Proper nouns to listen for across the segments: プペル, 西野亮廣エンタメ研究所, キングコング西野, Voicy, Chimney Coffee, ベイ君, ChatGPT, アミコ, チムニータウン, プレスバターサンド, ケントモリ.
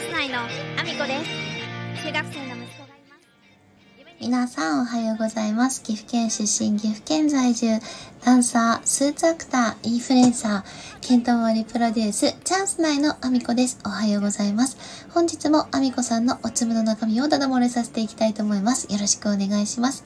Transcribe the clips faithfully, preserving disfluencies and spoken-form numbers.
ス内のアミコです。中学生の息子がいます。皆さんおはようございます。岐阜県出身、岐阜県在住、ダンサー、スーツアクター、インフルエンサー、ケントモリプロデュース、チャンス内のアミコです。おはようございます。本日もアミコさんのおつむの中身をダダ漏れさせていきたいと思います。よろしくお願いします。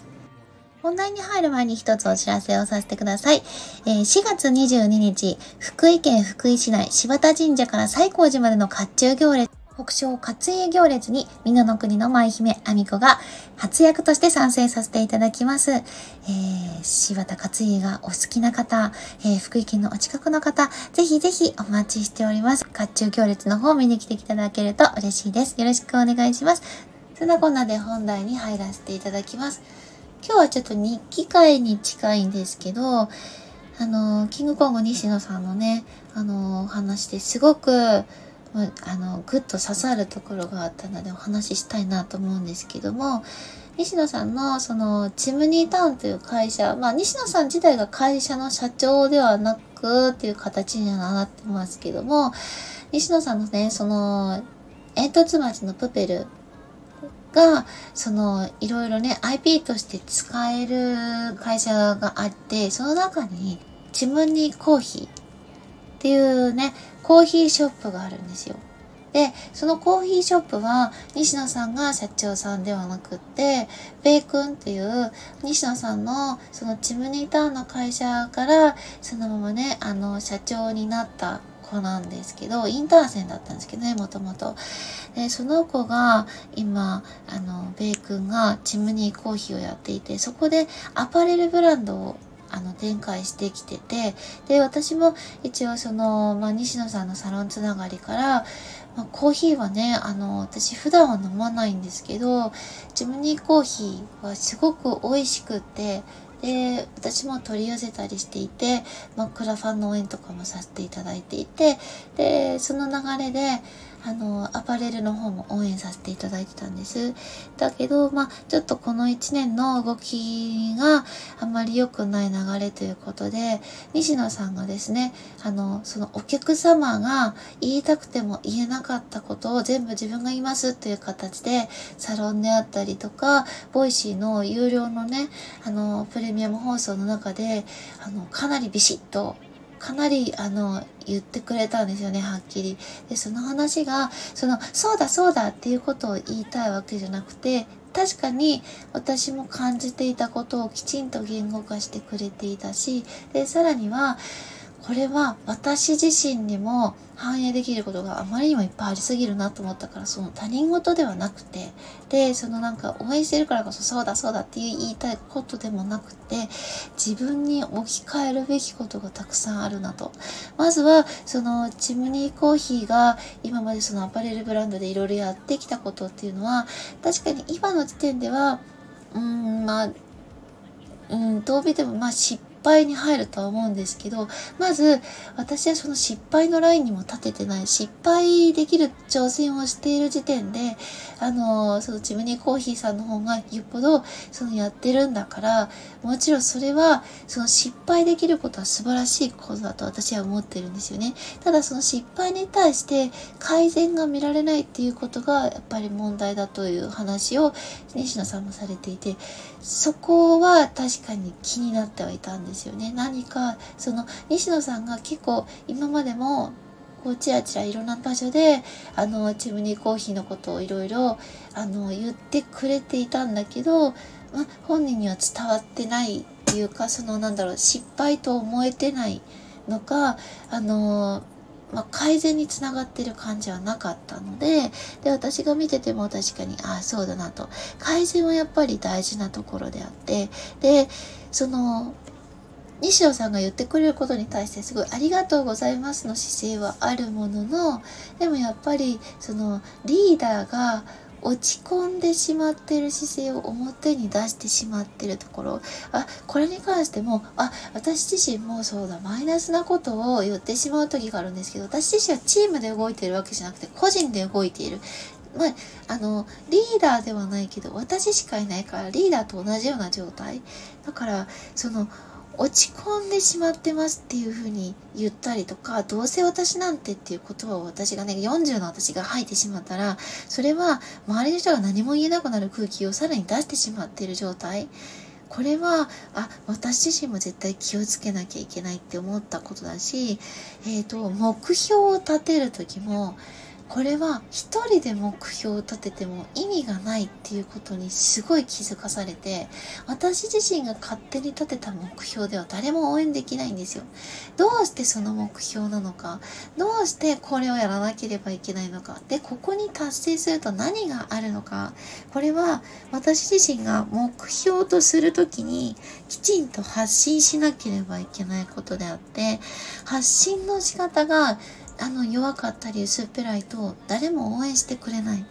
本題に入る前に一つお知らせをさせてください。えー、しがつにじゅうににち、福井県福井市内、柴田神社から西光寺までの甲冑行列、北照勝家行列に、美濃の国の舞姫アミコが初役として参戦させていただきます。えー、柴田勝家がお好きな方、えー、福井県のお近くの方、ぜひぜひお待ちしております。甲冑行列の方を見に来ていただけると嬉しいです。よろしくお願いします。そんなこんなで本題に入らせていただきます。今日はちょっと日記会に近いんですけど、あの、キングコング西野さんのね、あの、お話ですごく、あの、ぐっと刺さるところがあったのでお話ししたいなと思うんですけども、西野さんのその、チムニータウンという会社、まあ、西野さん自体が会社の社長ではなくっていう形にはなってますけども、西野さんのね、その、煙突町のプペル、が、その、いろいろね、アイピー として使える会社があって、その中に、チムニーコーヒーっていうね、コーヒーショップがあるんですよ。で、そのコーヒーショップは、西野さんが社長さんではなくって、ベイ君っていう、西野さんの、そのチムニータウンの会社から、そのままね、あの、社長になった、子なんですけど、インターン生だったんですけどね、もともと。で、その子が今、あの、ベイ君がチムニーコーヒーをやっていて、そこでアパレルブランドをあの展開してきてて、で、私も一応その、まあ、西野さんのサロンつながりから、まあ、コーヒーはね、あの、私普段は飲まないんですけど、チムニーコーヒーはすごく美味しくって、で、私も取り寄せたりしていて、まあ、クラファンの応援とかもさせていただいていて、で、その流れで、あの、アパレルの方も応援させていただいてたんです。だけど、まあ、ちょっとこの一年の動きがあまり良くない流れということで、西野さんがですね、あの、そのお客様が言いたくても言えなかったことを全部自分が言いますという形で、サロンであったりとか、ボイシーの有料のね、あの、プレプレミアム放送の中で、あの、かなりビシッと、かなり、あの、言ってくれたんですよね、はっきり。で、その話が、その、そうだそうだっていうことを言いたいわけじゃなくて、確かに私も感じていたことをきちんと言語化してくれていたし、で、さらには、これは私自身にも反映できることがあまりにもいっぱいありすぎるなと思ったから、その他人事ではなくて、で、そのなんか応援してるからこそそうだそうだって言いたいことでもなくて、自分に置き換えるべきことがたくさんあるなと。まずは、そのチムニーコーヒーが今までそのアパレルブランドでいろいろやってきたことっていうのは、確かに今の時点では、うーん、まあ、うん、どう見てもまあ失敗失敗に入るとは思うんですけど、まず私はその失敗のラインにも立ててない、失敗できる挑戦をしている時点で、あの、そのチムニーコーヒーさんの方がよっぽどそのやってるんだから、もちろんそれはその失敗できることは素晴らしいことだと私は思ってるんですよね。ただその失敗に対して改善が見られないっていうことがやっぱり問題だという話を西野さんもされていて、そこは確かに気になってはいたんですですよね。何かその西野さんが結構今までもこうちらちらいろんな場所であのチムニーコーヒーのことをいろいろあの言ってくれていたんだけど、ま、本人には伝わってないっていうか、そのなんだろう、失敗と思えてないのか、あのまあ、改善につながってる感じはなかったので、で、私が見てても確かに、ああ、そうだなと。改善はやっぱり大事なところであって、で、その西野さんが言ってくれることに対してすごいありがとうございますの姿勢はあるものの、でもやっぱりそのリーダーが落ち込んでしまってる姿勢を表に出してしまってるところ、あ、これに関しても、あ、私自身もそうだ、マイナスなことを言ってしまう時があるんですけど、私自身はチームで動いているわけじゃなくて個人で動いている。まあ、あの、リーダーではないけど私しかいないからリーダーと同じような状態だから、その落ち込んでしまってますっていう風に言ったりとか、どうせ私なんてっていう言葉を私がね、よんじゅうの私が吐いてしまったら、それは周りの人が何も言えなくなる空気をさらに出してしまっている状態。これはあ私自身も絶対気をつけなきゃいけないって思ったことだし、えーと、目標を立てるときも、これは一人で目標を立てても意味がないっていうことにすごい気づかされて、私自身が勝手に立てた目標では誰も応援できないんですよ。どうしてその目標なのか、どうしてこれをやらなければいけないのか、で、ここに達成すると何があるのか、これは私自身が目標とするときにきちんと発信しなければいけないことであって、発信の仕方があの弱かったり薄っぺらいと誰も応援してくれない、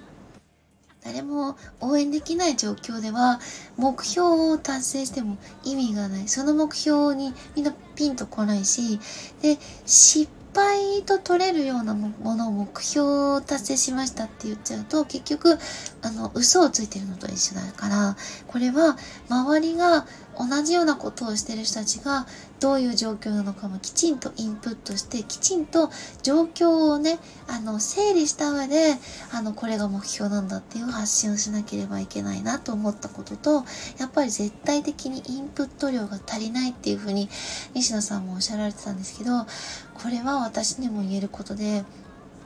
誰も応援できない状況では目標を達成しても意味がない。その目標にみんなピンとこないし、で失敗と取れるようなものを目標を達成しましたって言っちゃうと、結局あの嘘をついてるのと一緒だから、これは周りが同じようなことをしている人たちがどういう状況なのかもきちんとインプットして、きちんと状況をね、あの整理した上で、あのこれが目標なんだっていう発信をしなければいけないなと思ったことと、やっぱり絶対的にインプット量が足りないっていうふうに西野さんもおっしゃられてたんですけど、これは私にも言えることで、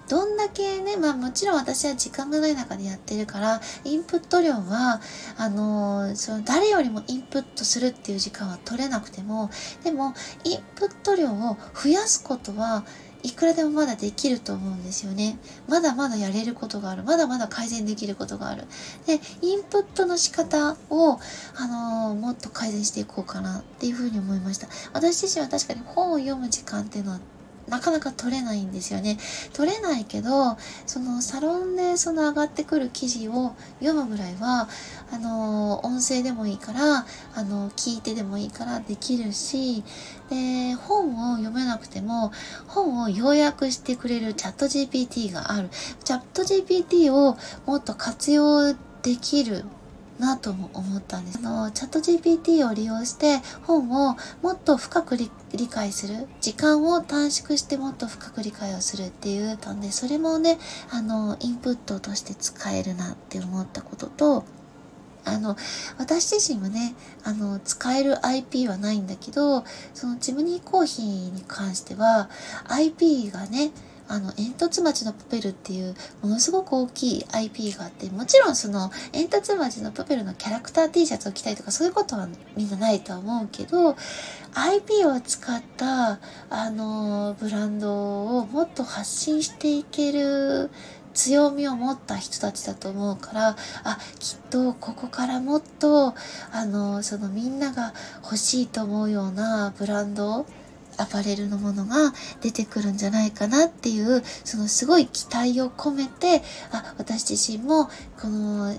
どんだけね、まあもちろん私は時間がない中でやってるから、インプット量は、あのー、その誰よりもインプットするっていう時間は取れなくても、でもインプット量を増やすことはいくらでもまだできると思うんですよね。まだまだやれることがある。まだまだ改善できることがある。で、インプットの仕方を、あのー、もっと改善していこうかなっていうふうに思いました。私自身は確かに本を読む時間っていうのは、なかなか取れないんですよね。取れないけど、そのサロンでその上がってくる記事を読むぐらいは、あの、音声でもいいから、あの、聞いてでもいいからできるし、で、本を読めなくても、本を要約してくれるチャット ジーピーティー がある。チャット ジーピーティー をもっと活用できるなとも思ったんです。あのチャット ジーピーティー を利用して本をもっと深く理解する、時間を短縮してもっと深く理解をするっていうたんで、それもね、あのインプットとして使えるなって思ったことと、あの私自身もね、あの使える アイピー はないんだけど、そのチムニーコーヒーに関しては アイピー がね、あの煙突町のプペルっていうものすごく大きい アイピー があって、もちろんその煙突町のプペルのキャラクター T シャツを着たりとかそういうことはみんなないとは思うけど、 アイピー を使ったあのブランドをもっと発信していける強みを持った人たちだと思うから、あ、きっとここからもっとあのそのみんなが欲しいと思うようなブランド、アパレルのものが出てくるんじゃないかなっていう、そのすごい期待を込めて、あ、私自身もこの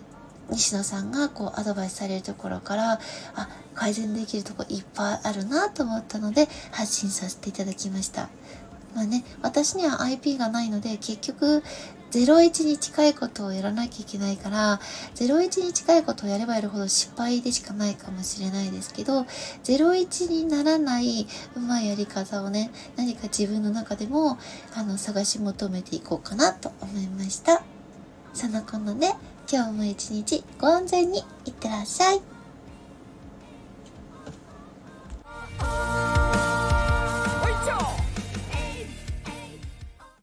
西野さんがこうアドバイスされるところから、あ、改善できるとこいっぱいあるなと思ったので発信させていただきました。まあね、私には アイピー がないので、結局ゼロイチに近いことをやらなきゃいけないから、ゼロイチに近いことをやればやるほど失敗でしかないかもしれないですけど、ゼロイチにならないうまいやり方をね、何か自分の中でもあの探し求めていこうかなと思いました。そのこんなね、今日も一日ご安全にいってらっしゃい。